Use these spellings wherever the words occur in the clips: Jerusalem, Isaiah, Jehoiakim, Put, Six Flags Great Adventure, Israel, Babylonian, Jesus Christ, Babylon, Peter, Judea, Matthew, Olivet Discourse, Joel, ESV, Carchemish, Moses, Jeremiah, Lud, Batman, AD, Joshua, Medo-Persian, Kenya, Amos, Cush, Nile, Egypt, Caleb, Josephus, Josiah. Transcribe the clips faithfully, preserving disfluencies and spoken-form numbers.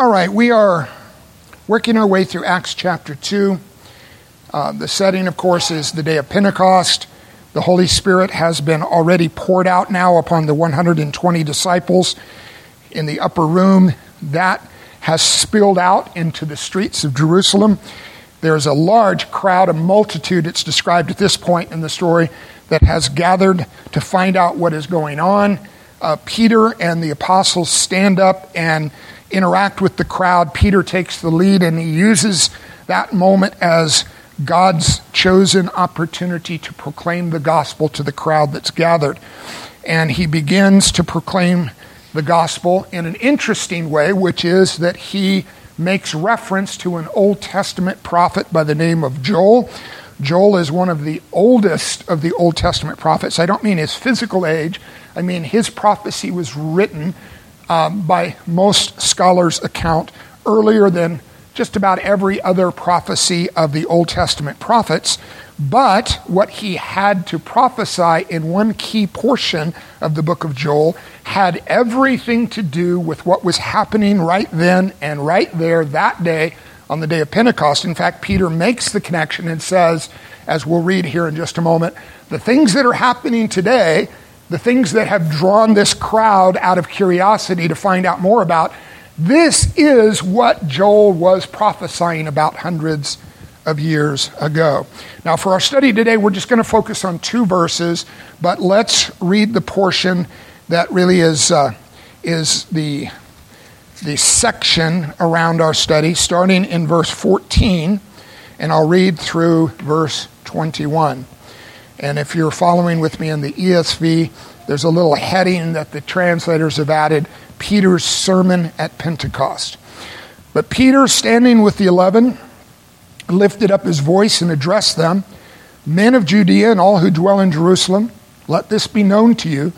All right, we are working our way through Acts chapter two. Uh, the setting, of course, is the day of Pentecost. The Holy Spirit has been already poured out now upon the one hundred twenty disciples in the upper room. That has spilled out into the streets of Jerusalem. There's a large crowd, a multitude, it's described at this point in the story, that has gathered to find out what is going on. Uh, Peter and the apostles stand up and interact with the crowd. Peter takes the lead, and he uses that moment as God's chosen opportunity to proclaim the gospel to the crowd that's gathered. And he begins to proclaim the gospel in an interesting way, which is that he makes reference to an Old Testament prophet by the name of Joel. Joel is one of the oldest of the Old Testament prophets. I don't mean his physical age. I mean his prophecy was written Um, by most scholars' account, earlier than just about every other prophecy of the Old Testament prophets. But what he had to prophesy in one key portion of the book of Joel had everything to do with what was happening right then and right there that day on the day of Pentecost. In fact, Peter makes the connection and says, as we'll read here in just a moment, the things that are happening today, the things that have drawn this crowd out of curiosity to find out more about, this is what Joel was prophesying about hundreds of years ago. Now, for our study today, we're just going to focus on two verses, but let's read the portion that really is uh, is the, the section around our study, starting in verse fourteen, and I'll read through verse twenty-one. And if you're following with me in the E S V, there's a little heading that the translators have added, Peter's Sermon at Pentecost. But Peter, standing with the eleven, lifted up his voice and addressed them, Men of Judea and all who dwell in Jerusalem, let this be known to you,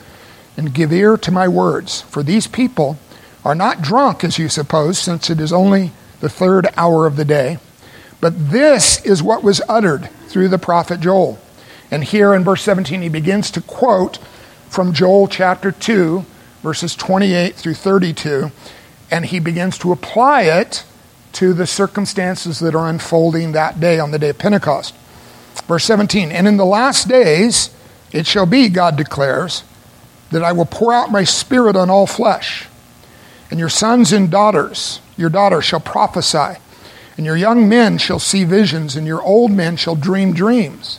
and give ear to my words. For these people are not drunk, as you suppose, since it is only the third hour of the day. But this is what was uttered through the prophet Joel. And here in verse seventeen, he begins to quote from Joel chapter two, verses twenty-eight through thirty-two, and he begins to apply it to the circumstances that are unfolding that day on the day of Pentecost. Verse seventeen, and in the last days it shall be, God declares, that I will pour out my spirit on all flesh, and your sons and daughters, your daughters shall prophesy, and your young men shall see visions, and your old men shall dream dreams.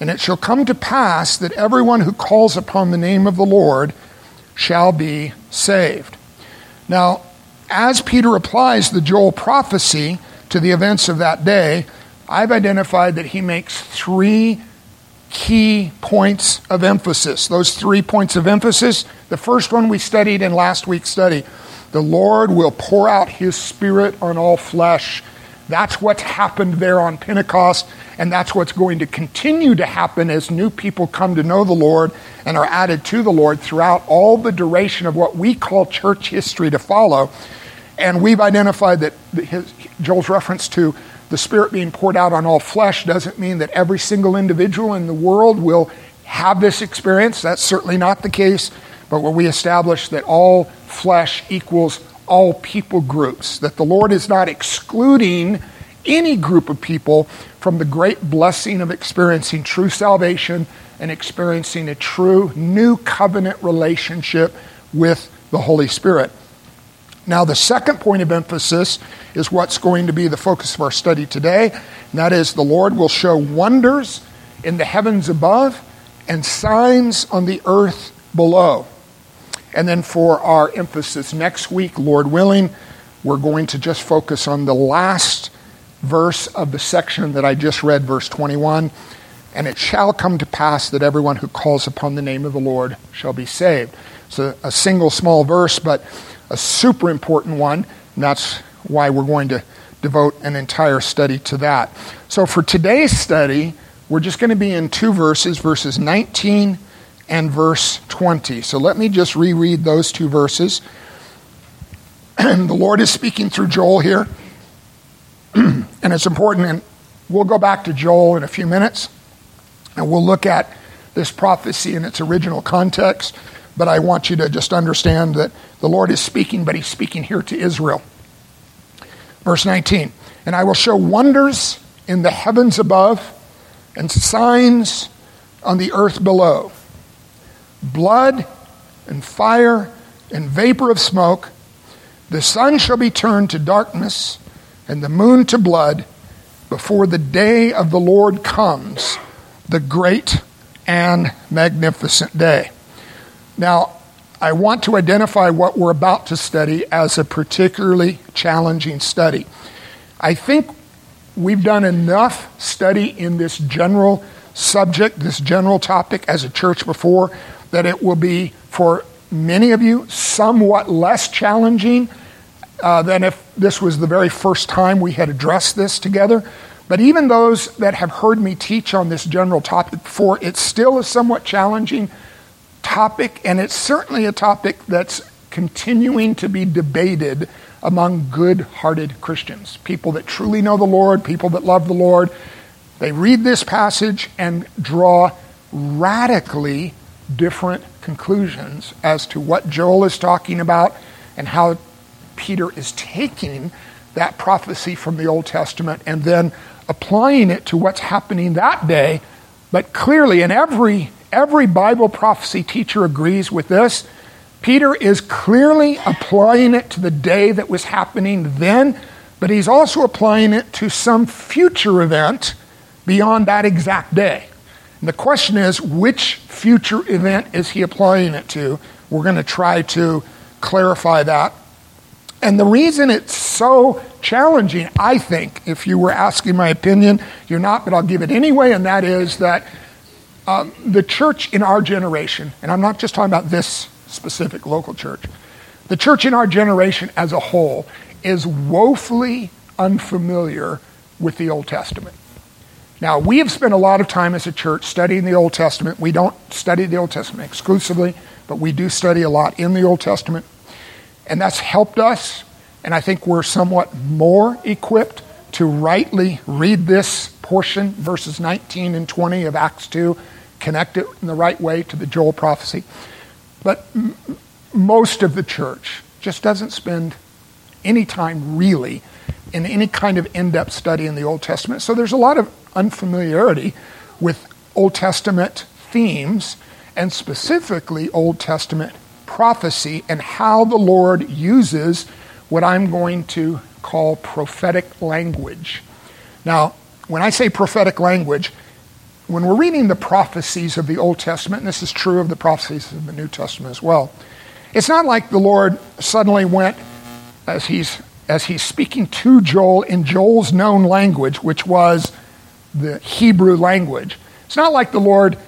And it shall come to pass that everyone who calls upon the name of the Lord shall be saved. Now, as Peter applies the Joel prophecy to the events of that day, I've identified that he makes three key points of emphasis. Those three points of emphasis, the first one we studied in last week's study, the Lord will pour out his spirit on all flesh. That's what's happened there on Pentecost, and that's what's going to continue to happen as new people come to know the Lord and are added to the Lord throughout all the duration of what we call church history to follow. And we've identified that his, Joel's reference to the Spirit being poured out on all flesh doesn't mean that every single individual in the world will have this experience. That's certainly not the case, but what we established that all flesh equals all people groups, that the Lord is not excluding any group of people from the great blessing of experiencing true salvation and experiencing a true new covenant relationship with the Holy Spirit. Now, the second point of emphasis is what's going to be the focus of our study today, and that is the Lord will show wonders in the heavens above and signs on the earth below. And then for our emphasis next week, Lord willing, we're going to just focus on the last verse of the section that I just read, verse twenty-one. And it shall come to pass that everyone who calls upon the name of the Lord shall be saved. So a single small verse, but a super important one. And that's why we're going to devote an entire study to that. So for today's study, we're just going to be in two verses, verses nineteen and verse twenty. So let me just reread those two verses. The Lord is speaking through Joel here, and it's important, and we'll go back to Joel in a few minutes, and we'll look at this prophecy in its original context, but I want you to just understand that the Lord is speaking, but he's speaking here to Israel. Verse nineteen, and I will show wonders in the heavens above and signs on the earth below, blood and fire and vapor of smoke. The sun shall be turned to darkness and the moon to blood before the day of the Lord comes, the great and magnificent day. Now, I want to identify what we're about to study as a particularly challenging study. I think we've done enough study in this general subject, this general topic as a church before, that it will be for many of you somewhat less challenging uh, than if this was the very first time we had addressed this together. But even those that have heard me teach on this general topic before, it's still a somewhat challenging topic, and it's certainly a topic that's continuing to be debated among good-hearted Christians, people that truly know the Lord, people that love the Lord. They read this passage and draw radically different conclusions as to what Joel is talking about and how Peter is taking that prophecy from the Old Testament and then applying it to what's happening that day. But clearly, in every every Bible prophecy teacher agrees with this. Peter is clearly applying it to the day that was happening then, but he's also applying it to some future event beyond that exact day. And the question is, which future event is he applying it to? We're going to try to clarify that. And the reason it's so challenging, I think, if you were asking my opinion, you're not, but I'll give it anyway, and that is that um, the church in our generation, and I'm not just talking about this specific local church, the church in our generation as a whole is woefully unfamiliar with the Old Testament. Now, we have spent a lot of time as a church studying the Old Testament. We don't study the Old Testament exclusively, but we do study a lot in the Old Testament. And that's helped us, and I think we're somewhat more equipped to rightly read this portion, verses nineteen and twenty of Acts two, connect it in the right way to the Joel prophecy. But m- most of the church just doesn't spend any time really in any kind of in-depth study in the Old Testament. So there's a lot of unfamiliarity with Old Testament themes and specifically Old Testament prophecy and how the Lord uses what I'm going to call prophetic language. Now, when I say prophetic language, when we're reading the prophecies of the Old Testament, and this is true of the prophecies of the New Testament as well, it's not like the Lord suddenly went, as he's as he's speaking to Joel in Joel's known language, which was the Hebrew language. It's not like the Lord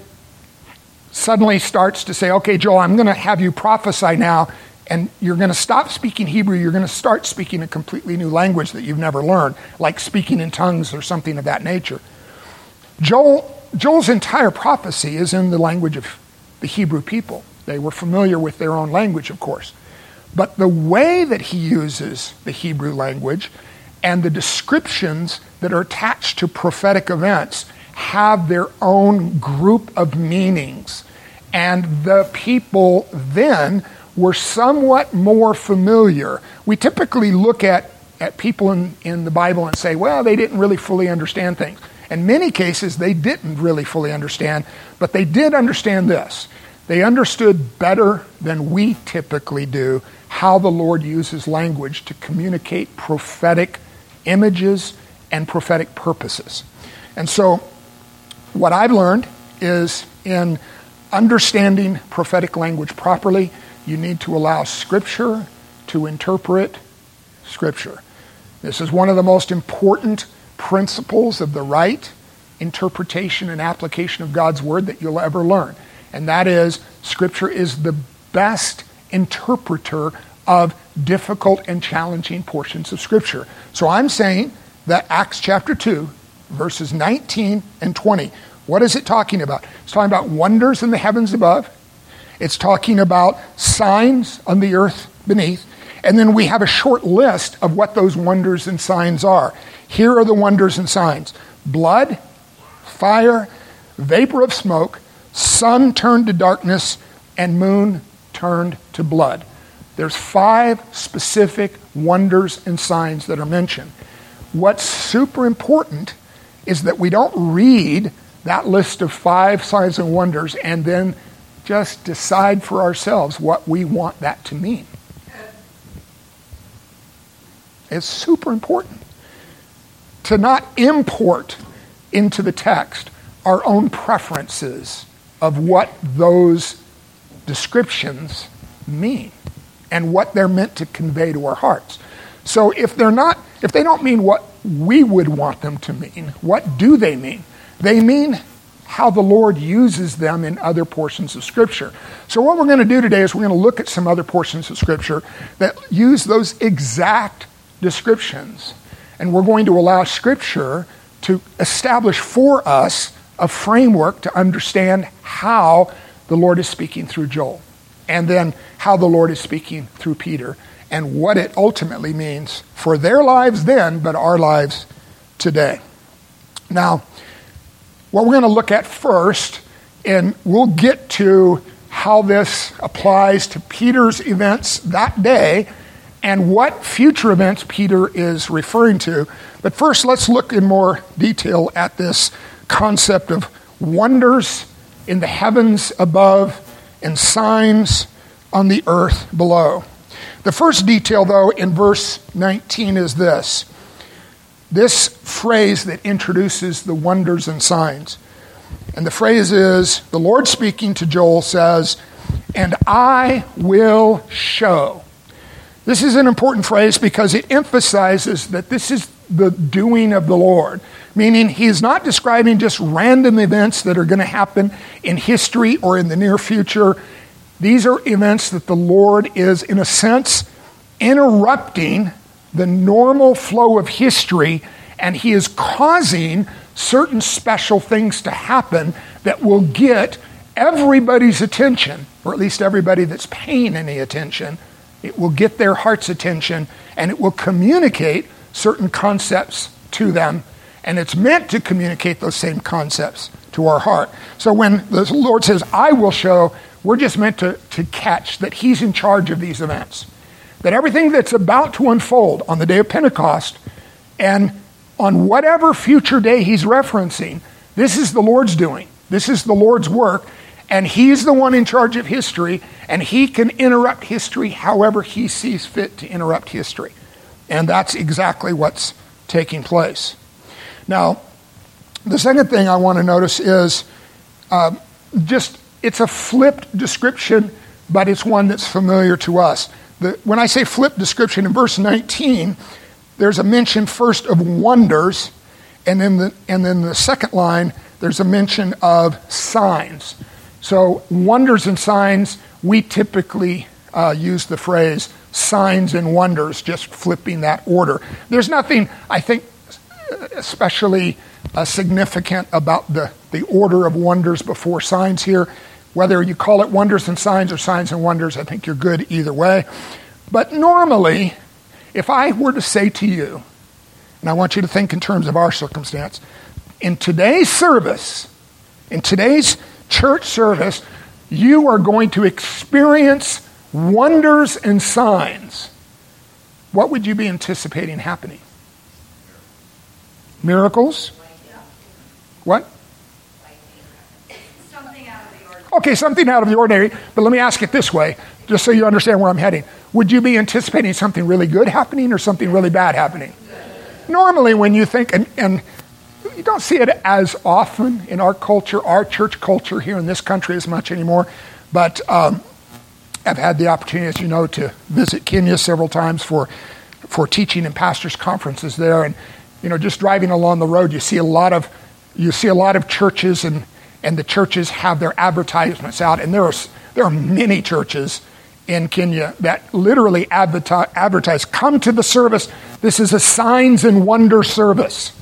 suddenly starts to say, okay, Joel, I'm going to have you prophesy now, and you're going to stop speaking Hebrew. You're going to start speaking a completely new language that you've never learned, like speaking in tongues or something of that nature. Joel, Joel's entire prophecy is in the language of the Hebrew people. They were familiar with their own language, of course. But the way that he uses the Hebrew language and the descriptions that are attached to prophetic events have their own group of meanings. And the people then were somewhat more familiar. We typically look at, at people in, in the Bible and say, well, they didn't really fully understand things. In many cases, they didn't really fully understand, but they did understand this. They understood better than we typically do how the Lord uses language to communicate prophetic images and prophetic purposes. And so what I've learned is in understanding prophetic language properly, you need to allow Scripture to interpret Scripture. This is one of the most important principles of the right interpretation and application of God's Word that you'll ever learn. And that is, Scripture is the best interpreter of difficult and challenging portions of Scripture. So I'm saying that Acts chapter two, verses nineteen and twenty, what is it talking about? It's talking about wonders in the heavens above. It's talking about signs on the earth beneath. And then we have a short list of what those wonders and signs are. Here are the wonders and signs. Blood, fire, vapor of smoke, sun turned to darkness, and moon turned to blood. There's five specific wonders and signs that are mentioned. What's super important is that we don't read that list of five signs and wonders and then just decide for ourselves what we want that to mean. It's super important to not import into the text our own preferences of what those descriptions mean and what they're meant to convey to our hearts. So if they're not, if they don't mean what we would want them to mean, what do they mean? They mean how the Lord uses them in other portions of Scripture. So what we're going to do today is we're going to look at some other portions of Scripture that use those exact descriptions. And we're going to allow Scripture to establish for us a framework to understand how the Lord is speaking through Joel, and then how the Lord is speaking through Peter, and what it ultimately means for their lives then, but our lives today. Now, what we're going to look at first, and we'll get to how this applies to Peter's events that day, and what future events Peter is referring to. But first, let's look in more detail at this concept of wonders in the heavens above and signs on the earth below. The first detail, though, in verse nineteen is this. This phrase that introduces the wonders and signs. And the phrase is, the Lord speaking to Joel says, "And I will show." This is an important phrase because it emphasizes that this is the doing of the Lord, meaning he's not describing just random events that are going to happen in history or in the near future. These are events that the Lord is, in a sense, interrupting the normal flow of history, and he is causing certain special things to happen that will get everybody's attention, or at least everybody that's paying any attention. It will get their heart's attention, and it will communicate certain concepts to them, and it's meant to communicate those same concepts to our heart. So when the Lord says, "I will show," we're just meant to, to catch that he's in charge of these events, that everything that's about to unfold on the day of Pentecost and on whatever future day he's referencing, this is the Lord's doing. This is the Lord's work, and he's the one in charge of history, and he can interrupt history however he sees fit to interrupt history. And that's exactly what's taking place. Now, the second thing I want to notice is uh, just, it's a flipped description, but it's one that's familiar to us. The, when I say flipped description, in verse nineteen, there's a mention first of wonders, and then the, and then the second line, there's a mention of signs. So wonders and signs, we typically uh, use the phrase signs and wonders, just flipping that order. There's nothing, I think, especially uh, significant about the, the order of wonders before signs here. Whether you call it wonders and signs or signs and wonders, I think you're good either way. But normally, if I were to say to you, and I want you to think in terms of our circumstance, in today's service, in today's church service, you are going to experience wonders and signs. What would you be anticipating happening? Miracles? What? Something out of the ordinary. Okay, something out of the ordinary, but let me ask it this way, just so you understand where I'm heading. Would you be anticipating something really good happening or something really bad happening? Normally when you think, and, and you don't see it as often in our culture, our church culture here in this country as much anymore. But um, I've had the opportunity, as you know, to visit Kenya several times for for teaching and pastors' conferences there. And you know, just driving along the road, you see a lot of you see a lot of churches, and and the churches have their advertisements out. And there are there are many churches in Kenya that literally advertise, come to the service. This is a signs and wonder service.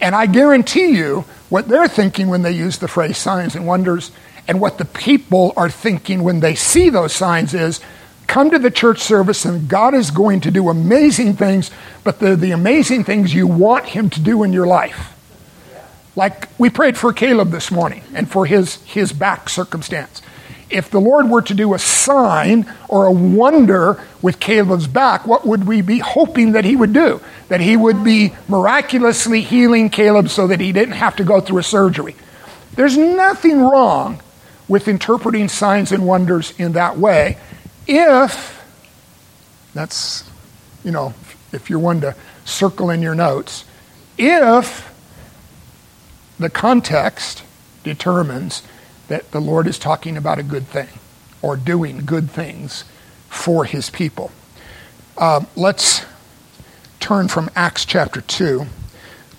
And I guarantee you what they're thinking when they use the phrase signs and wonders, and what the people are thinking when they see those signs is, come to the church service and God is going to do amazing things, but they're the amazing things you want him to do in your life. Like we prayed for Caleb this morning and for his, his back circumstance. If the Lord were to do a sign or a wonder with Caleb's back, what would we be hoping that he would do? That he would be miraculously healing Caleb so that he didn't have to go through a surgery. There's nothing wrong with interpreting signs and wonders in that way. If, that's, you know, if you're one to circle in your notes, if the context determines that the Lord is talking about a good thing or doing good things for his people. Uh, let's turn from Acts chapter two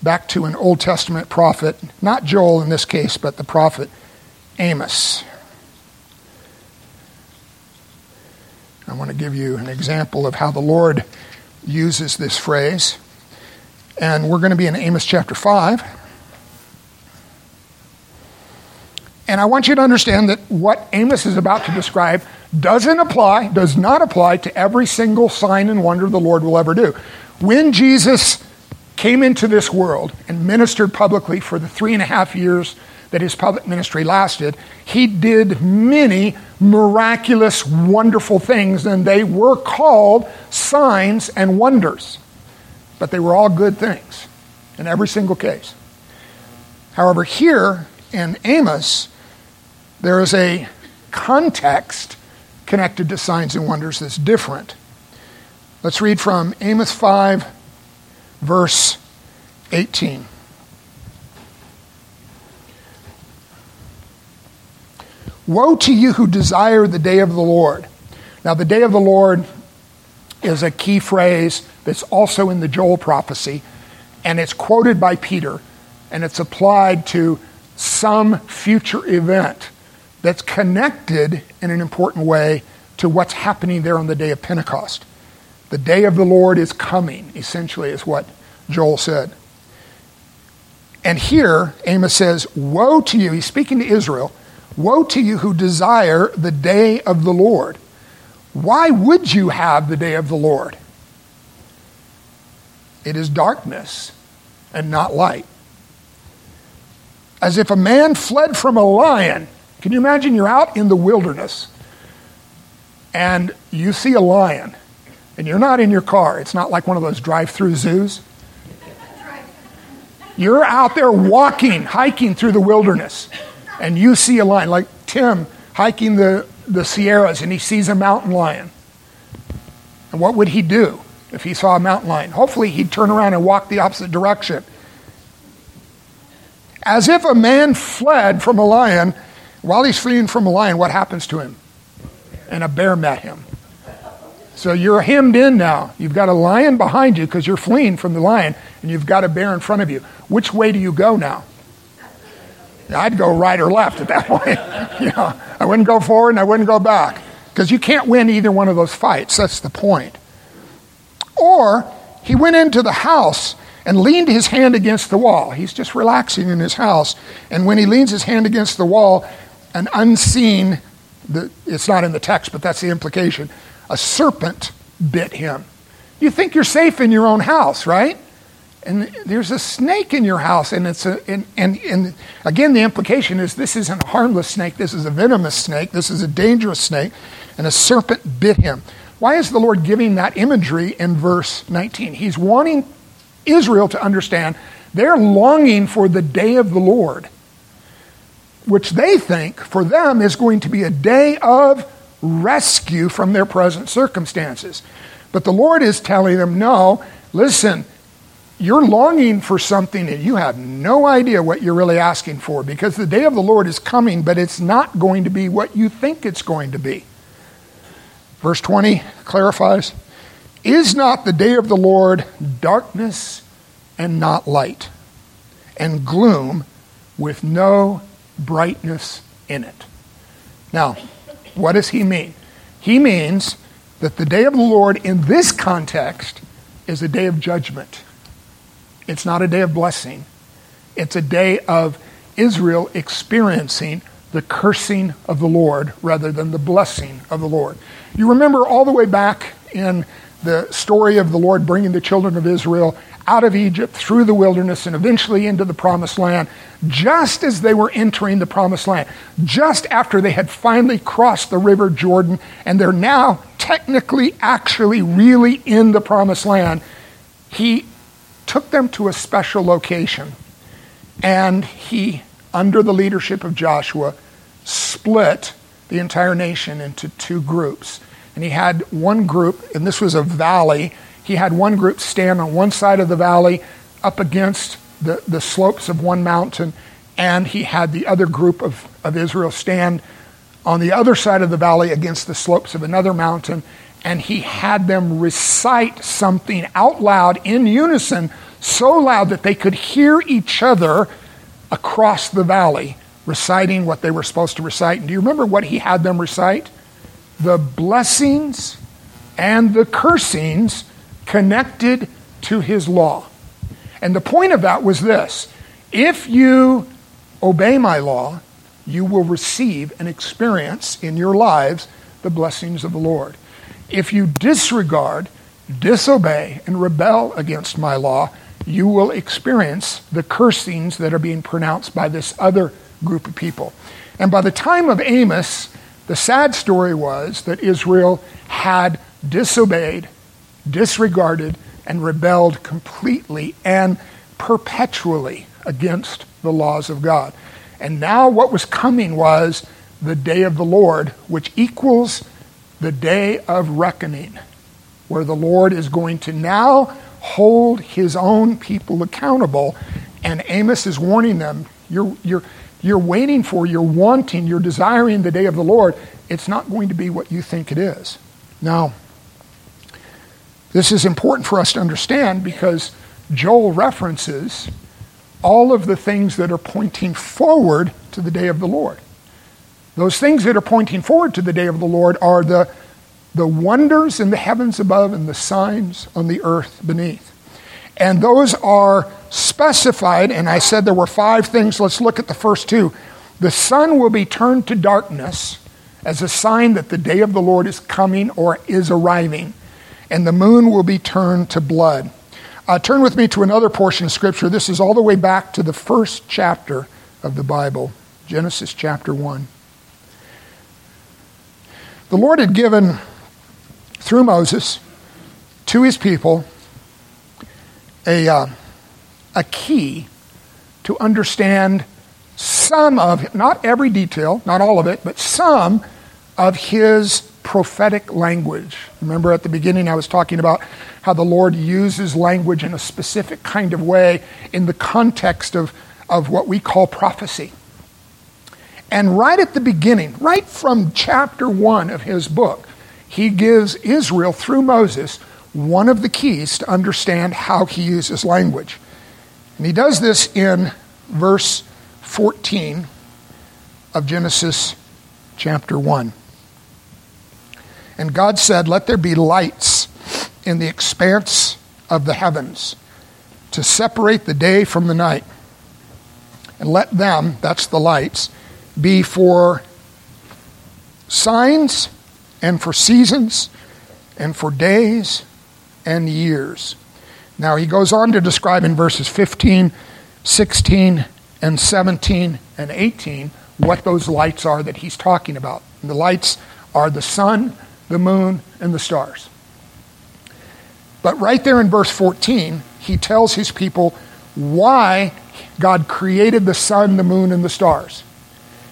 back to an Old Testament prophet, not Joel in this case, but the prophet Amos. I want to give you an example of how the Lord uses this phrase. And we're going to be in Amos chapter five. And I want you to understand that what Amos is about to describe doesn't apply, does not apply to every single sign and wonder the Lord will ever do. When Jesus came into this world and ministered publicly for the three and a half years that his public ministry lasted, he did many miraculous, wonderful things, and they were called signs and wonders. But they were all good things in every single case. However, here in Amos, there is a context connected to signs and wonders that's different. Let's read from Amos five, verse eighteen. Woe to you who desire the day of the Lord. Now, the day of the Lord is a key phrase that's also in the Joel prophecy, and it's quoted by Peter, and it's applied to some future event that's connected in an important way to what's happening there on the day of Pentecost. The day of the Lord is coming, essentially, is what Joel said. And here, Amos says, woe to you, he's speaking to Israel, woe to you who desire the day of the Lord. Why would you have the day of the Lord? It is darkness and not light. As if a man fled from a lion. Can you imagine you're out in the wilderness and you see a lion and you're not in your car. It's not like one of those drive-through zoos. You're out there walking, hiking through the wilderness and you see a lion, like Tim hiking the, the Sierras and he sees a mountain lion. And what would he do if he saw a mountain lion? Hopefully he'd turn around and walk the opposite direction. As if a man fled from a lion. While he's fleeing from a lion, what happens to him? And a bear met him. So you're hemmed in now. You've got a lion behind you because you're fleeing from the lion, and you've got a bear in front of you. Which way do you go now? I'd go right or left at that point. Yeah, I wouldn't go forward and I wouldn't go back because you can't win either one of those fights. That's the point. Or he went into the house and leaned his hand against the wall. He's just relaxing in his house. And when he leans his hand against the wall, an unseen, the, it's not in the text, but that's the implication, a serpent bit him. You think you're safe in your own house, right? And there's a snake in your house. And it's a, and, and, and again, the implication is this isn't a harmless snake. This is a venomous snake. This is a dangerous snake. And a serpent bit him. Why is the Lord giving that imagery in verse nineteen? He's wanting Israel to understand they're longing for the day of the Lord, which they think for them is going to be a day of rescue from their present circumstances. But the Lord is telling them, no, listen, you're longing for something and you have no idea what you're really asking for, because the day of the Lord is coming, but it's not going to be what you think it's going to be. Verse twenty clarifies, is not the day of the Lord darkness and not light, and gloom with no brightness in it? Now, what does he mean? He means that the day of the Lord in this context is a day of judgment. It's not a day of blessing. It's a day of Israel experiencing the cursing of the Lord rather than the blessing of the Lord. You remember all the way back in the story of the Lord bringing the children of Israel out of Egypt, through the wilderness, and eventually into the promised land, just as they were entering the promised land, just after they had finally crossed the river Jordan, and they're now technically, actually, really in the promised land, he took them to a special location, and he, under the leadership of Joshua, split the entire nation into two groups. And he had one group, and this was a valley, he had one group stand on one side of the valley up against the, the slopes of one mountain, and he had the other group of, of Israel stand on the other side of the valley against the slopes of another mountain, and he had them recite something out loud in unison, so loud that they could hear each other across the valley reciting what they were supposed to recite. And do you remember what he had them recite? The blessings and the cursings connected to his law. And the point of that was this: if you obey my law, you will receive and experience in your lives the blessings of the Lord. If you disregard, disobey, and rebel against my law, you will experience the cursings that are being pronounced by this other group of people. And by the time of Amos, the sad story was that Israel had disobeyed, disregarded, and rebelled completely and perpetually against the laws of God. And now what was coming was the day of the Lord, which equals the day of reckoning, where the Lord is going to now hold his own people accountable. And Amos is warning them, you're you're you're waiting for, you're wanting, you're desiring the day of the Lord. It's not going to be what you think it is. Now, this is important for us to understand because Joel references all of the things that are pointing forward to the day of the Lord. Those things that are pointing forward to the day of the Lord are the the wonders in the heavens above and the signs on the earth beneath. And those are specified, and I said there were five things. Let's look at the first two. The sun will be turned to darkness as a sign that the day of the Lord is coming or is arriving, and the moon will be turned to blood. Uh, turn with me to another portion of Scripture. This is all the way back to the first chapter of the Bible, Genesis chapter one. The Lord had given, through Moses, to his people, a uh, a key to understand some of, not every detail, not all of it, but some of his prophetic language. Remember at the beginning I was talking about how the Lord uses language in a specific kind of way in the context of, of what we call prophecy. And right at the beginning, right from chapter one of his book, he gives Israel, through Moses, one of the keys to understand how he uses language. And he does this in verse fourteen of Genesis chapter one. And God said, "Let there be lights in the expanse of the heavens to separate the day from the night. And let them," that's the lights, "be for signs and for seasons and for days and years." Now he goes on to describe in verses fifteen, sixteen, and seventeen, and eighteen what those lights are that he's talking about. And the lights are the sun, the moon, and the stars. But right there in verse fourteen, he tells his people why God created the sun, the moon, and the stars.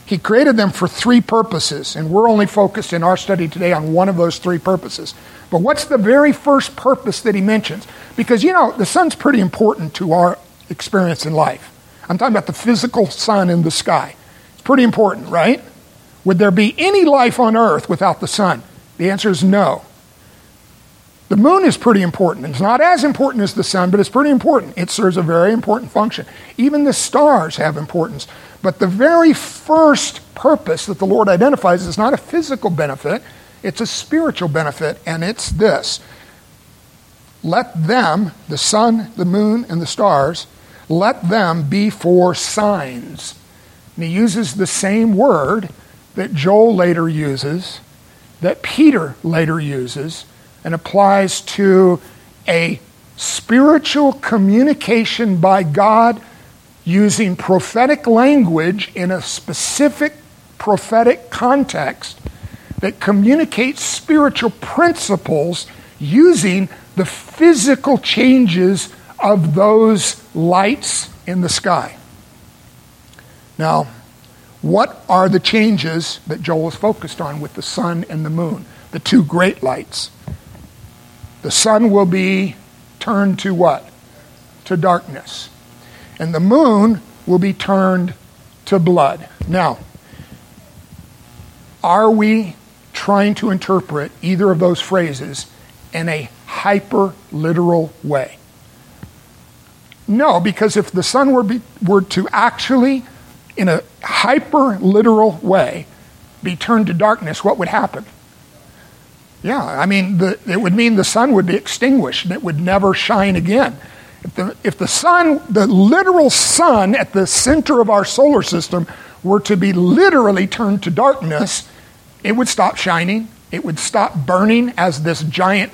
He created them for three purposes, and we're only focused in our study today on one of those three purposes. But what's the very first purpose that he mentions? Because, you know, the sun's pretty important to our experience in life. I'm talking about the physical sun in the sky. It's pretty important, right? Would there be any life on earth without the sun? The answer is no. The moon is pretty important. It's not as important as the sun, but it's pretty important. It serves a very important function. Even the stars have importance. But the very first purpose that the Lord identifies is not a physical benefit. It's a spiritual benefit, and it's this. Let them, the sun, the moon, and the stars, let them be for signs. And he uses the same word that Joel later uses, that Peter later uses, and applies to a spiritual communication by God using prophetic language in a specific prophetic context that communicates spiritual principles using the physical changes of those lights in the sky. Now, what are the changes that Joel is focused on with the sun and the moon, the two great lights? The sun will be turned to what? To darkness. And the moon will be turned to blood. Now, are we trying to interpret either of those phrases in a hyper-literal way? No, because if the sun were, be, were to actually, in a hyper-literal way, be turned to darkness, what would happen? Yeah, I mean, the, it would mean the sun would be extinguished and it would never shine again. If the, if the sun, the literal sun at the center of our solar system were to be literally turned to darkness, it would stop shining. It would stop burning as this giant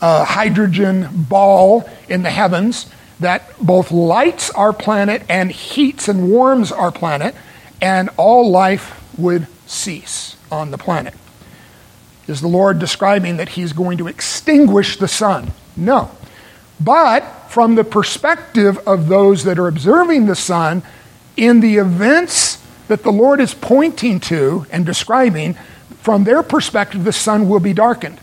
uh, hydrogen ball in the heavens that both lights our planet and heats and warms our planet, and all life would cease on the planet. Is the Lord describing that he's going to extinguish the sun? No. But from the perspective of those that are observing the sun, in the events that the Lord is pointing to and describing, from their perspective, the sun will be darkened.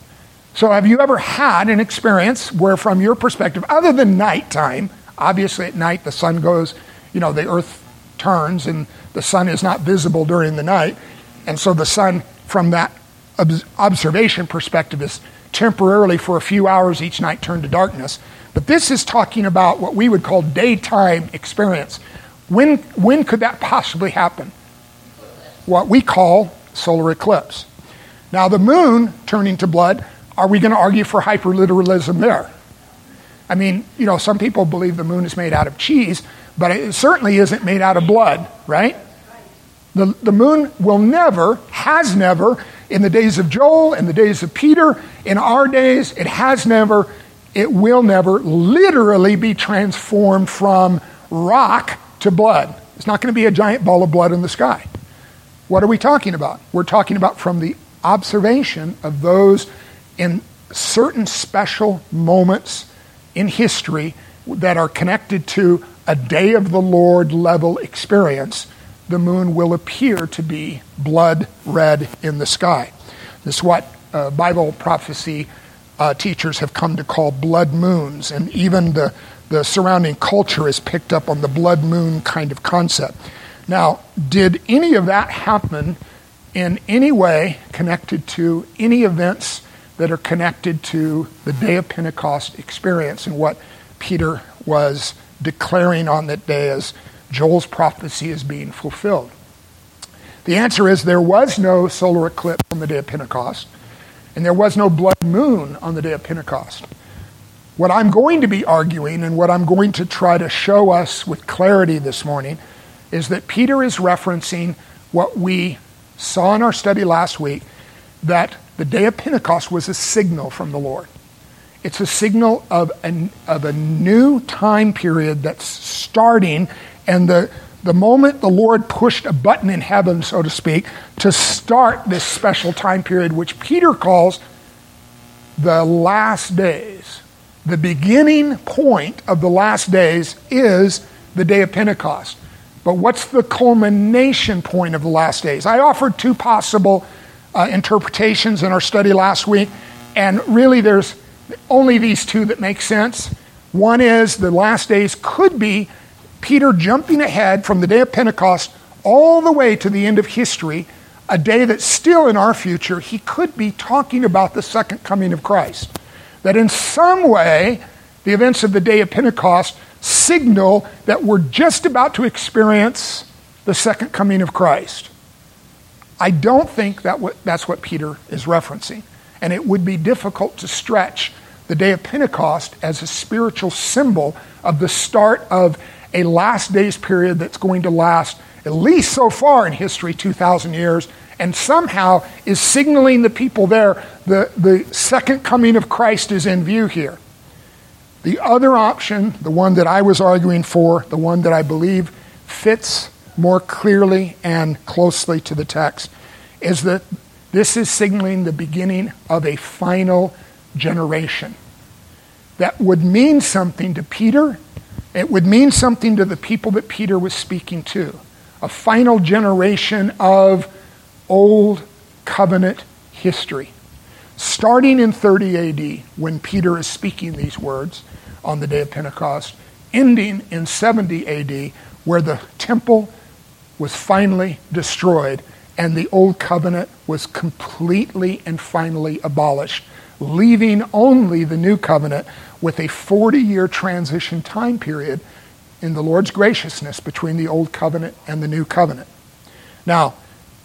So have you ever had an experience where from your perspective, other than nighttime, obviously at night the sun goes, you know, the earth turns and the sun is not visible during the night. And so the sun from that observation perspective is temporarily for a few hours each night turned to darkness. But this is talking about what we would call daytime experience. When, when could that possibly happen? What we call solar eclipse. Now the moon turning to blood, are we going to argue for hyperliteralism there? I mean, you know, some people believe the moon is made out of cheese, but it certainly isn't made out of blood, right? The, the moon will never, has never, in the days of Joel, in the days of Peter, in our days, it has never, it will never literally be transformed from rock to blood. It's not going to be a giant ball of blood in the sky. What are we talking about? We're talking about from the observation of those in certain special moments in history that are connected to a day of the Lord level experience. The moon will appear to be blood red in the sky. This is what uh, Bible prophecy uh, teachers have come to call blood moons, and even the, the surrounding culture has picked up on the blood moon kind of concept. Now, did any of that happen in any way connected to any events that are connected to the day of Pentecost experience and what Peter was declaring on that day as Joel's prophecy is being fulfilled? The answer is there was no solar eclipse on the day of Pentecost, and there was no blood moon on the day of Pentecost. What I'm going to be arguing and what I'm going to try to show us with clarity this morning is that Peter is referencing what we saw in our study last week, that the day of Pentecost was a signal from the Lord. It's a signal of an, of a new time period that's starting, and the, the moment the Lord pushed a button in heaven, so to speak, to start this special time period, which Peter calls the last days. The beginning point of the last days is the day of Pentecost. But what's the culmination point of the last days? I offered two possible uh, interpretations in our study last week, and really there's only these two that make sense. One is the last days could be Peter jumping ahead from the day of Pentecost all the way to the end of history, a day that's still in our future. He could be talking about the second coming of Christ. That in some way, the events of the day of Pentecost signal that we're just about to experience the second coming of Christ. I don't think that what, that's what Peter is referencing. And it would be difficult to stretch the day of Pentecost as a spiritual symbol of the start of a last days period that's going to last at least so far in history, two thousand years, and somehow is signaling the people there the, the second coming of Christ is in view here. The other option, the one that I was arguing for, the one that I believe fits more clearly and closely to the text, is that this is signaling the beginning of a final generation. That would mean something to Peter. It would mean something to the people that Peter was speaking to. A final generation of Old Covenant history. Starting in thirty A D, when Peter is speaking these words on the day of Pentecost, ending in seventy A D, where the temple was finally destroyed and the Old Covenant was completely and finally abolished, leaving only the New Covenant with a forty-year transition time period in the Lord's graciousness between the Old Covenant and the New Covenant. Now,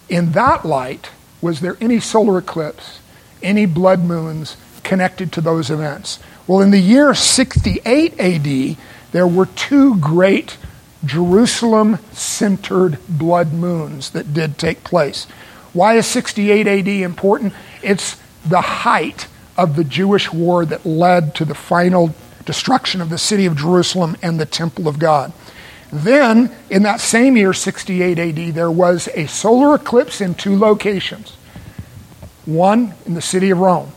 in that light, was there any solar eclipse, any blood moons connected to those events? Well, in the year sixty-eight A D, there were two great Jerusalem-centered blood moons that did take place. Why is sixty-eight A D important? It's the height of the Jewish war that led to the final destruction of the city of Jerusalem and the temple of God. Then, in that same year, sixty-eight A D, there was a solar eclipse in two locations. One in the city of Rome,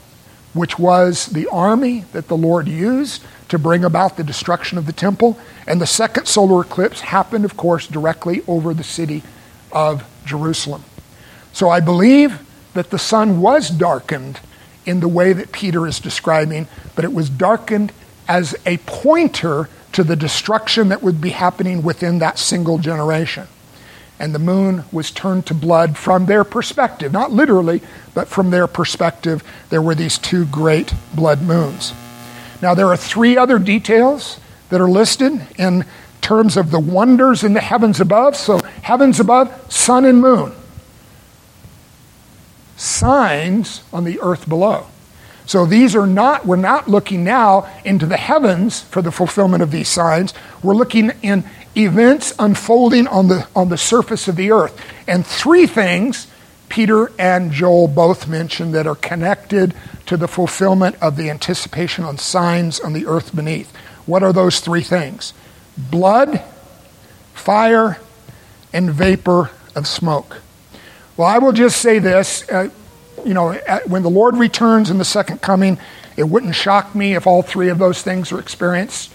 which was the army that the Lord used to bring about the destruction of the temple. And the second solar eclipse happened, of course, directly over the city of Jerusalem. So I believe that the sun was darkened in the way that Peter is describing, but it was darkened as a pointer to the destruction that would be happening within that single generation. And the moon was turned to blood from their perspective. Not literally, but from their perspective, there were these two great blood moons. Now, there are three other details that are listed in terms of the wonders in the heavens above. So, heavens above, sun and moon. Signs on the earth below. So these are not, we're not looking now into the heavens for the fulfillment of these signs. We're looking in events unfolding on the on the surface of the earth. And three things Peter and Joel both mention that are connected to the fulfillment of the anticipation on signs on the earth beneath. What are those three things? Blood, fire, and vapor of smoke. Well, I will just say this. Uh, You know, when the Lord returns in the second coming, it wouldn't shock me if all three of those things are experienced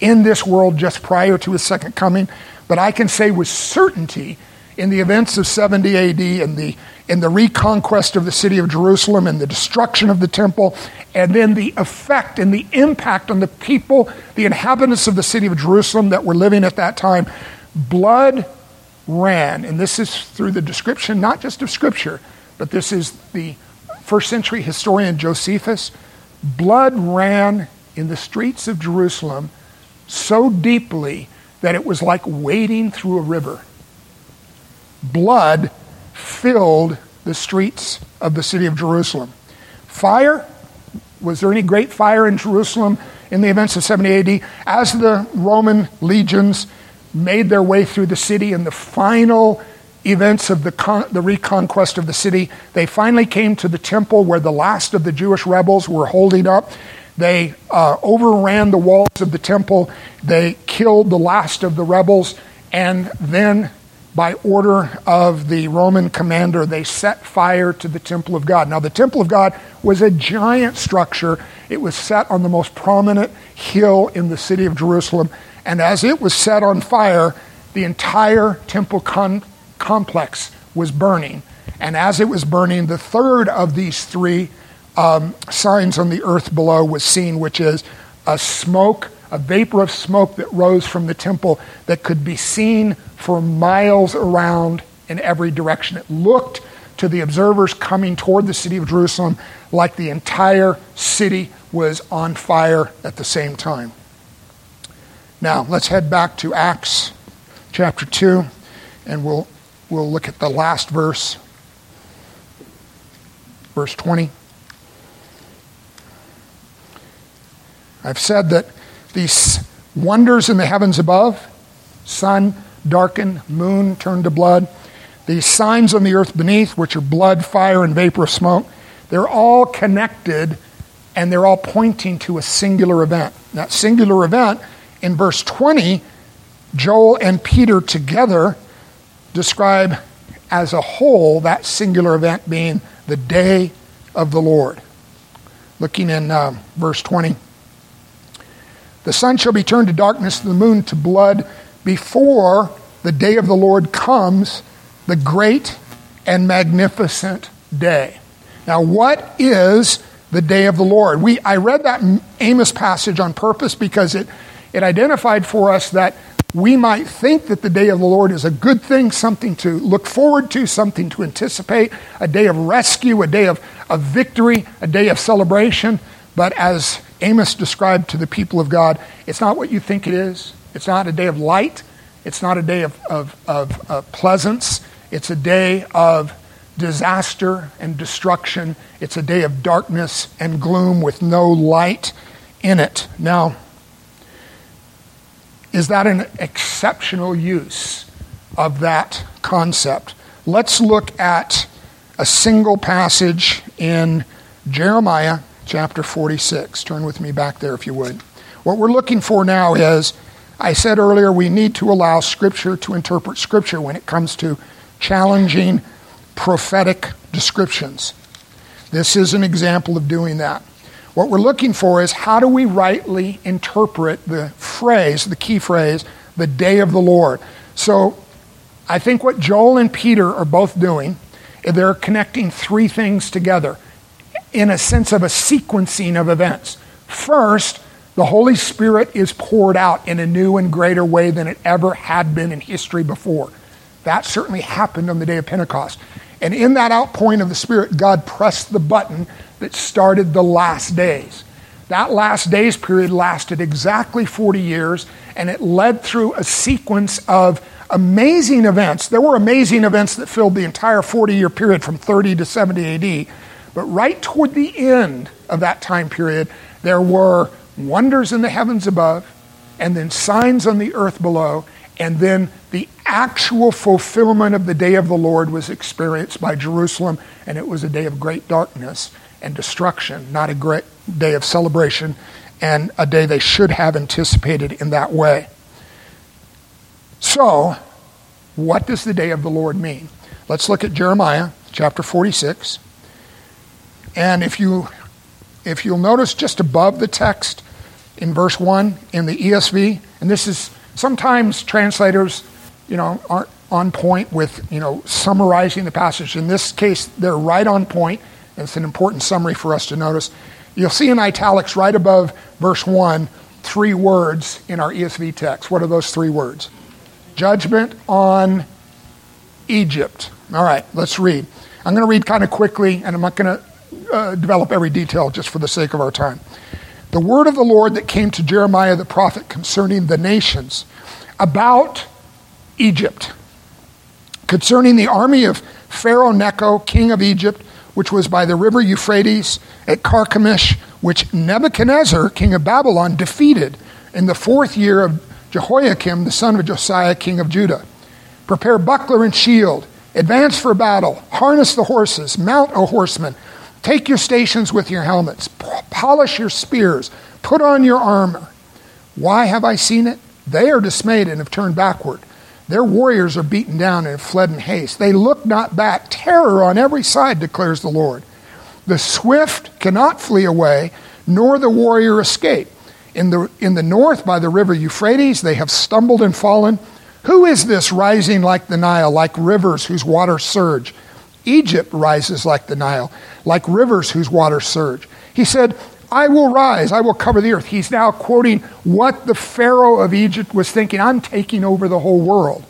in this world just prior to his second coming. But I can say with certainty, in the events of seventy A D and the in the reconquest of the city of Jerusalem and the destruction of the temple, and then the effect and the impact on the people, the inhabitants of the city of Jerusalem that were living at that time, blood ran. And this is through the description, not just of Scripture, but this is the first century historian Josephus. Blood ran in the streets of Jerusalem so deeply that it was like wading through a river. Blood filled the streets of the city of Jerusalem. Fire, was there any great fire in Jerusalem in the events of seventy A D? As the Roman legions made their way through the city in the final events of the, con- the reconquest of the city, they finally came to the temple where the last of the Jewish rebels were holding up. They uh, overran the walls of the temple. They killed the last of the rebels. And then, by order of the Roman commander, they set fire to the temple of God. Now, the temple of God was a giant structure. It was set on the most prominent hill in the city of Jerusalem. And as it was set on fire, the entire temple con- complex was burning. And as it was burning, the third of these three um, signs on the earth below was seen, which is a smoke, a vapor of smoke that rose from the temple that could be seen for miles around in every direction. It looked to the observers coming toward the city of Jerusalem like the entire city was on fire at the same time. Now, let's head back to Acts chapter two, and we'll We'll look at the last verse verse twenty. I've said that these wonders in the heavens above, sun darkened, moon turned to blood, these signs on the earth beneath, which are blood, fire, and vapor of smoke, they're all connected and they're all pointing to a singular event. That singular event, in verse twenty, Joel and Peter together describe as a whole that singular event being the day of the Lord. Looking in um, verse twenty. The sun shall be turned to darkness, the moon to blood, before the day of the Lord comes, the great and magnificent day. Now, what is the day of the Lord? We I read that Amos passage on purpose because it, it identified for us that we might think that the day of the Lord is a good thing, something to look forward to, something to anticipate, a day of rescue, a day of, of victory, a day of celebration. But as Amos described to the people of God, it's not what you think it is. It's not a day of light. It's not a day of, of, of, of pleasance. It's a day of disaster and destruction. It's a day of darkness and gloom with no light in it. Now, is that an exceptional use of that concept? Let's look at a single passage in Jeremiah chapter forty-six. Turn with me back there if you would. What we're looking for now is, I said earlier, we need to allow Scripture to interpret Scripture when it comes to challenging prophetic descriptions. This is an example of doing that. What we're looking for is, how do we rightly interpret the phrase, the key phrase, the day of the Lord? So I think what Joel and Peter are both doing, they're connecting three things together in a sense of a sequencing of events. First, the Holy Spirit is poured out in a new and greater way than it ever had been in history before. That certainly happened on the day of Pentecost. And in that outpouring of the Spirit, God pressed the button that started the last days. That last days period lasted exactly forty years, and it led through a sequence of amazing events. There were amazing events that filled the entire forty-year period from thirty to seventy A D. But right toward the end of that time period, there were wonders in the heavens above, and then signs on the earth below, and then the actual fulfillment of the day of the Lord was experienced by Jerusalem, and it was a day of great darkness and destruction, not a great day of celebration, and a day they should have anticipated in that way. So, what does the day of the Lord mean? Let's look at Jeremiah chapter forty-six. And if you If you'll notice just above the text in verse one in the E S V, and this is sometimes translators, you know, aren't on point with, you know, summarizing the passage. In this case, they're right on point, and it's an important summary for us to notice. You'll see in italics right above verse one, three words in our E S V text. What are those three words? Judgment on Egypt. All right, let's read. I'm going to read kind of quickly, and I'm not going to Uh, develop every detail just for the sake of our time. The word of the Lord that came to Jeremiah the prophet concerning the nations, about Egypt, concerning the army of Pharaoh Necho, king of Egypt, which was by the river Euphrates at Carchemish, which Nebuchadnezzar, king of Babylon, defeated in the fourth year of Jehoiakim, the son of Josiah, king of Judah. Prepare buckler and shield, advance for battle, harness the horses, mount, O horsemen, take your stations with your helmets, polish your spears, put on your armor. Why have I seen it? They are dismayed and have turned backward. Their warriors are beaten down and have fled in haste. They look not back. Terror on every side, declares the Lord. The swift cannot flee away, nor the warrior escape. In the, in the north by the river Euphrates, they have stumbled and fallen. Who is this rising like the Nile, like rivers whose waters surge? Egypt rises like the Nile, like rivers whose waters surge. He said, I will rise, I will cover the earth. He's now quoting what the Pharaoh of Egypt was thinking. I'm taking over the whole world.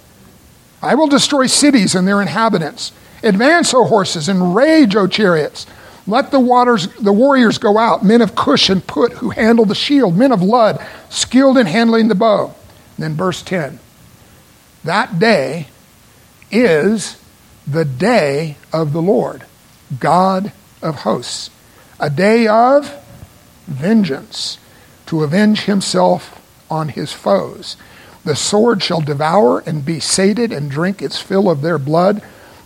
I will destroy cities and their inhabitants. Advance, O horses, and rage, O chariots. Let the waters, the warriors go out, men of Cush and Put who handle the shield, men of Lud, skilled in handling the bow. And then verse ten, that day is the day of the Lord, God of hosts, a day of vengeance, to avenge himself on his foes. The sword shall devour and be sated and drink its fill of their blood.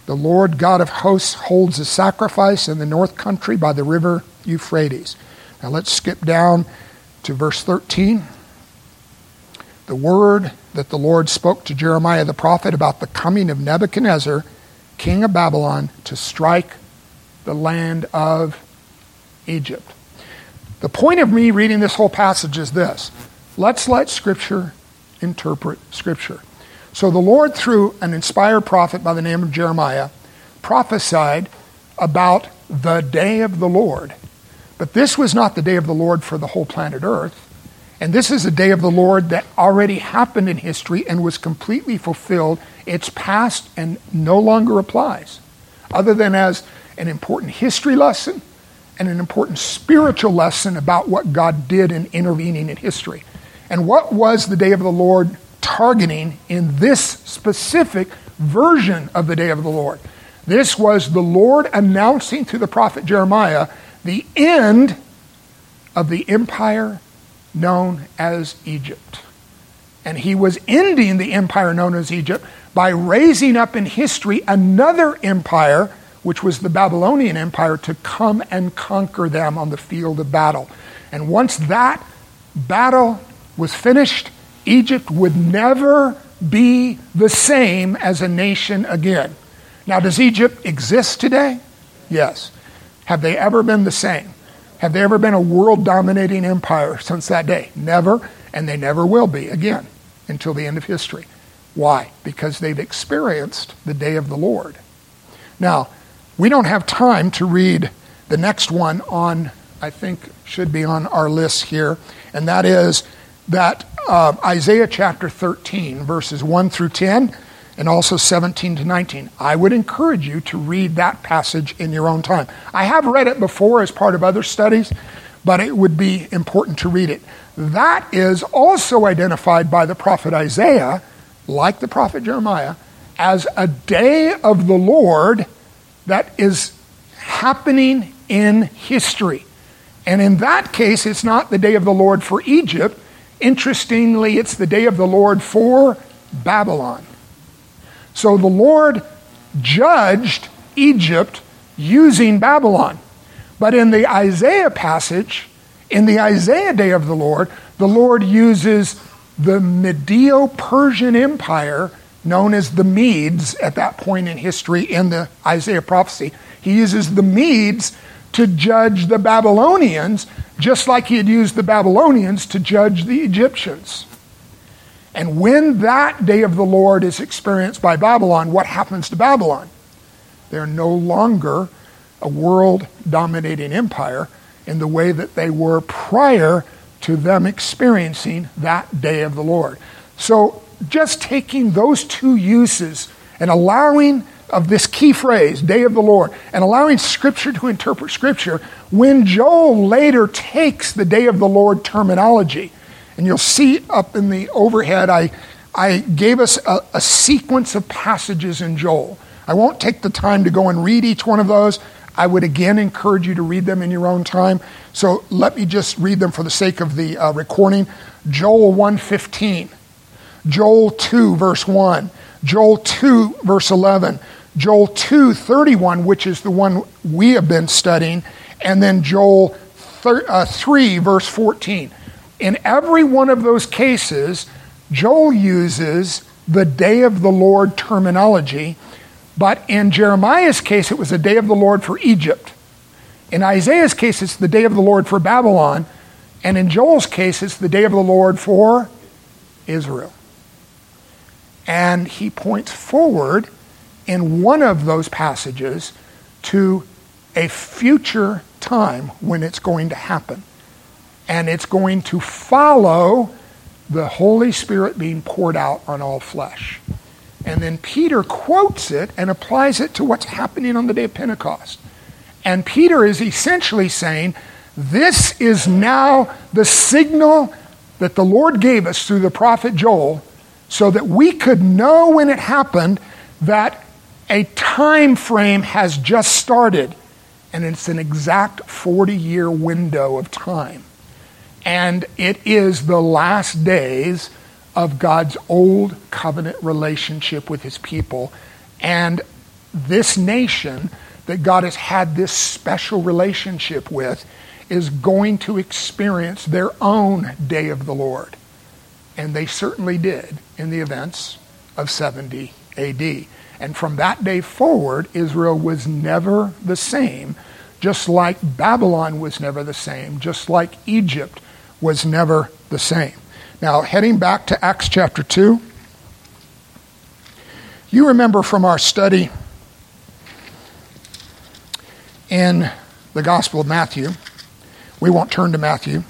The Lord God of hosts holds a sacrifice in the north country by the river Euphrates. Now let's skip down to verse thirteen. The word that the Lord spoke to Jeremiah the prophet about the coming of Nebuchadnezzar, king of Babylon, to strike the land of Egypt. The point of me reading this whole passage is this. Let's let Scripture interpret Scripture. So the Lord, through an inspired prophet by the name of Jeremiah, prophesied about the day of the Lord. But this was not the day of the Lord for the whole planet Earth. And this is a day of the Lord that already happened in history and was completely fulfilled. It's past and no longer applies, other than as an important history lesson and an important spiritual lesson about what God did in intervening in history. And what was the day of the Lord targeting in this specific version of the day of the Lord? This was the Lord announcing through the prophet Jeremiah the end of the empire known as Egypt. And he was ending the empire known as Egypt by raising up in history another empire, which was the Babylonian Empire, to come and conquer them on the field of battle. And once that battle was finished, Egypt would never be the same as a nation again. Now, does Egypt exist today? Yes. Have they ever been the same? Have they ever been a world-dominating empire since that day? Never, and they never will be again until the end of history. Why? Because they've experienced the day of the Lord. Now, we don't have time to read the next one on, I think, should be on our list here, and that is that uh, Isaiah chapter thirteen, verses one through ten, and also seventeen to nineteen. I would encourage you to read that passage in your own time. I have read it before as part of other studies, but it would be important to read it. That is also identified by the prophet Isaiah, like the prophet Jeremiah, as a day of the Lord that is happening in history. And in that case, it's not the day of the Lord for Egypt. Interestingly, it's the day of the Lord for Babylon. So the Lord judged Egypt using Babylon. But in the Isaiah passage, in the Isaiah day of the Lord, the Lord uses the Medo-Persian Empire, known as the Medes at that point in history in the Isaiah prophecy. He uses the Medes to judge the Babylonians, just like he had used the Babylonians to judge the Egyptians. And when that day of the Lord is experienced by Babylon, what happens to Babylon? They're no longer a world-dominating empire in the way that they were prior to them experiencing that day of the Lord. So just taking those two uses and allowing of this key phrase, day of the Lord, and allowing Scripture to interpret Scripture, when Joel later takes the day of the Lord terminology, and you'll see up in the overhead, I, I gave us a, a sequence of passages in Joel. I won't take the time to go and read each one of those. I would again encourage you to read them in your own time. So let me just read them for the sake of the uh, recording. Joel one fifteen, Joel two verse one, Joel two verse eleven, Joel two thirty-one, which is the one we have been studying, and then Joel thir- uh, three verse fourteen. In every one of those cases, Joel uses the day of the Lord terminology, but in Jeremiah's case, it was the day of the Lord for Egypt. In Isaiah's case, it's the day of the Lord for Babylon, and in Joel's case, it's the day of the Lord for Israel. And he points forward in one of those passages to a future time when it's going to happen. And it's going to follow the Holy Spirit being poured out on all flesh. And then Peter quotes it and applies it to what's happening on the day of Pentecost. And Peter is essentially saying, this is now the signal that the Lord gave us through the prophet Joel, so that we could know when it happened that a time frame has just started. and it's an exact forty-year window of time. And it is the last days of God's old covenant relationship with his people. And this nation that God has had this special relationship with is going to experience their own day of the Lord. And they certainly did in the events of seventy A D. And from that day forward, Israel was never the same, just like Babylon was never the same, just like Egypt was never the same. Now, heading back to Acts chapter two, you remember from our study in the Gospel of Matthew, we won't turn to Matthew,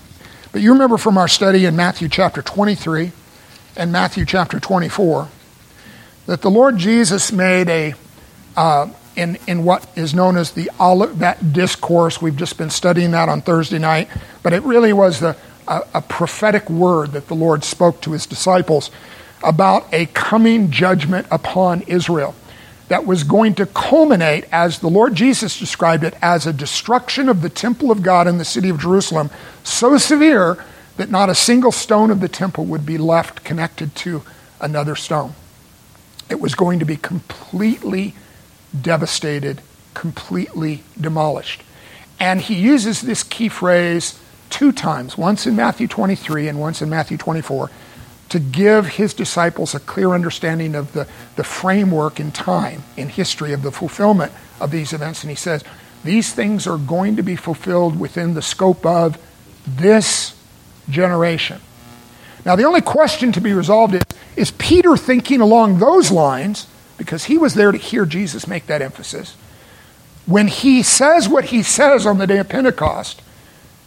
but you remember from our study in Matthew chapter twenty-three and Matthew chapter twenty-four, that the Lord Jesus made a, uh, in, in what is known as the Olivet Discourse. We've just been studying that on Thursday night, but it really was the, a, a prophetic word that the Lord spoke to his disciples about a coming judgment upon Israel that was going to culminate, as the Lord Jesus described it, as a destruction of the temple of God in the city of Jerusalem, so severe that not a single stone of the temple would be left connected to another stone. It was going to be completely devastated, completely demolished. And he uses this key phrase two times, once in Matthew twenty-three and once in Matthew twenty-four, to give his disciples a clear understanding of the, the framework in time, in history, of the fulfillment of these events. And he says, these things are going to be fulfilled within the scope of this generation. Now, the only question to be resolved is, is Peter thinking along those lines, because he was there to hear Jesus make that emphasis, when he says what he says on the day of Pentecost,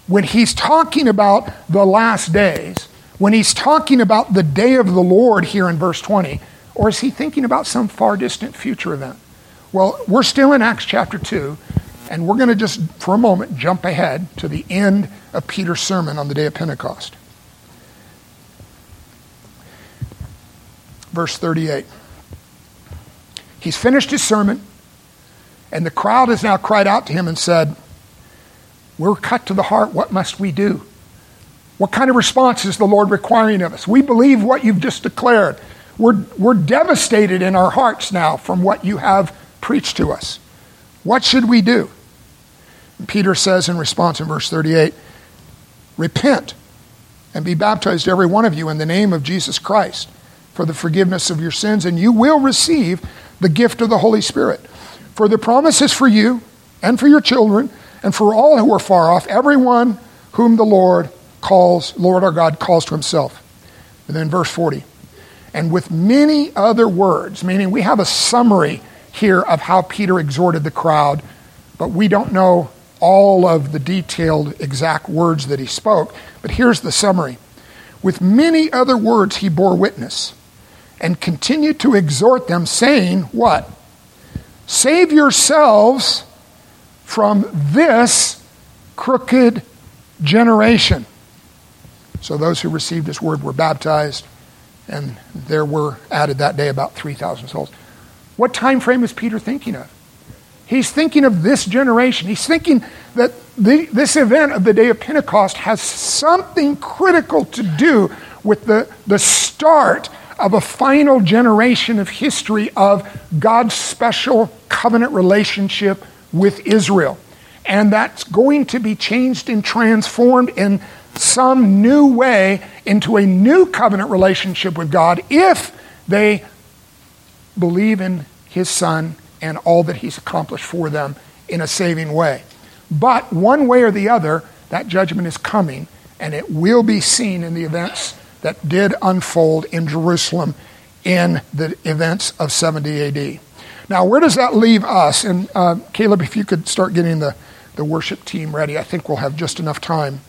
when he's talking about the last days, when he's talking about the day of the Lord here in verse twenty, or is he thinking about some far distant future event? Well, we're still in Acts chapter two, and we're going to just, for a moment, jump ahead to the end of Peter's sermon on the day of Pentecost. Verse thirty-eight. He's finished his sermon, and the crowd has now cried out to him and said, "We're cut to the heart. What must we do? What kind of response is the Lord requiring of us? We believe what you've just declared. We're, we're devastated in our hearts now from what you have preached to us. What should we do?" And Peter says in response in verse thirty-eight, "Repent and be baptized, every one of you, in the name of Jesus Christ, for the forgiveness of your sins, and you will receive the gift of the Holy Spirit. For the promise is for you and for your children and for all who are far off, everyone whom the Lord calls, Lord our God calls to himself." And then verse forty, "And with many other words," meaning we have a summary here of how Peter exhorted the crowd, but we don't know all of the detailed exact words that he spoke, but here's the summary. "With many other words he bore witness, and continued to exhort them, saying," what? "Save yourselves from this crooked generation." So those who received his word were baptized, and there were added that day about three thousand souls. What time frame is Peter thinking of? He's thinking of this generation. He's thinking that the, this event of the day of Pentecost has something critical to do with the, the start of a final generation of history of God's special covenant relationship with Israel. And that's going to be changed and transformed in some new way into a new covenant relationship with God if they believe in his Son and all that he's accomplished for them in a saving way. But one way or the other, that judgment is coming, and it will be seen in the events that did unfold in Jerusalem in the events of seventy A D. Now, where does that leave us? And uh, Caleb, if you could start getting the, the worship team ready, I think we'll have just enough time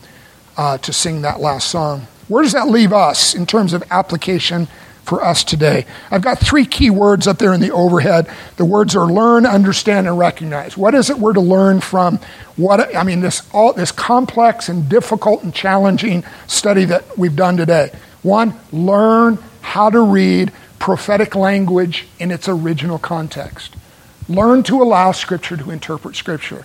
uh, to sing that last song. Where does that leave us in terms of application for us today? I've got three key words up there in the overhead. The words are learn, understand, and recognize. What is it we're to learn from? What I mean, this all this complex and difficult and challenging study that we've done today. One, learn how to read prophetic language in its original context. Learn to allow Scripture to interpret Scripture.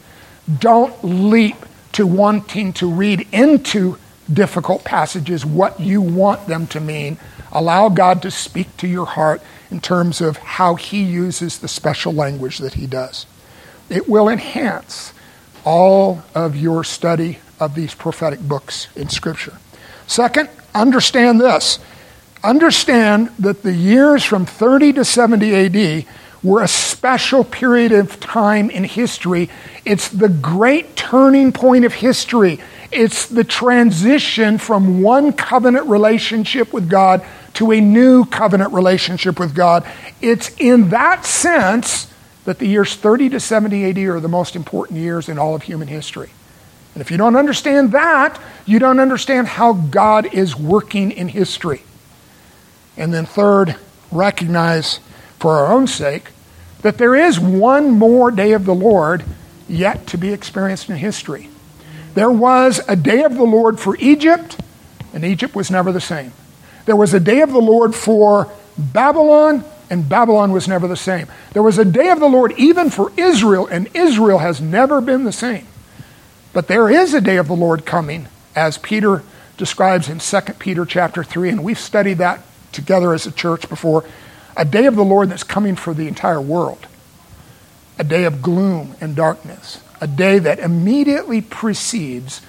Don't leap to wanting to read into difficult passages what you want them to mean. Allow God to speak to your heart in terms of how he uses the special language that he does. It will enhance all of your study of these prophetic books in Scripture. Second, understand this. Understand that the years from thirty to seventy A D were a special period of time in history. It's the great turning point of history. It's the transition from one covenant relationship with God to a new covenant relationship with God. It's in that sense that the years thirty to seventy A D are the most important years in all of human history. And if you don't understand that, you don't understand how God is working in history. And then third, recognize for our own sake that there is one more day of the Lord yet to be experienced in history. There was a day of the Lord for Egypt, and Egypt was never the same. There was a day of the Lord for Babylon, and Babylon was never the same. There was a day of the Lord even for Israel, and Israel has never been the same. But there is a day of the Lord coming, as Peter describes in Second Peter chapter three, and we've studied that together as a church before. A day of the Lord that's coming for the entire world. A day of gloom and darkness. A day that immediately precedes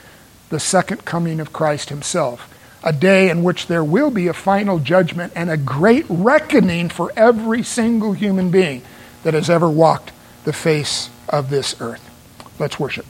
the second coming of Christ himself. A day in which there will be a final judgment and a great reckoning for every single human being that has ever walked the face of this earth. Let's worship.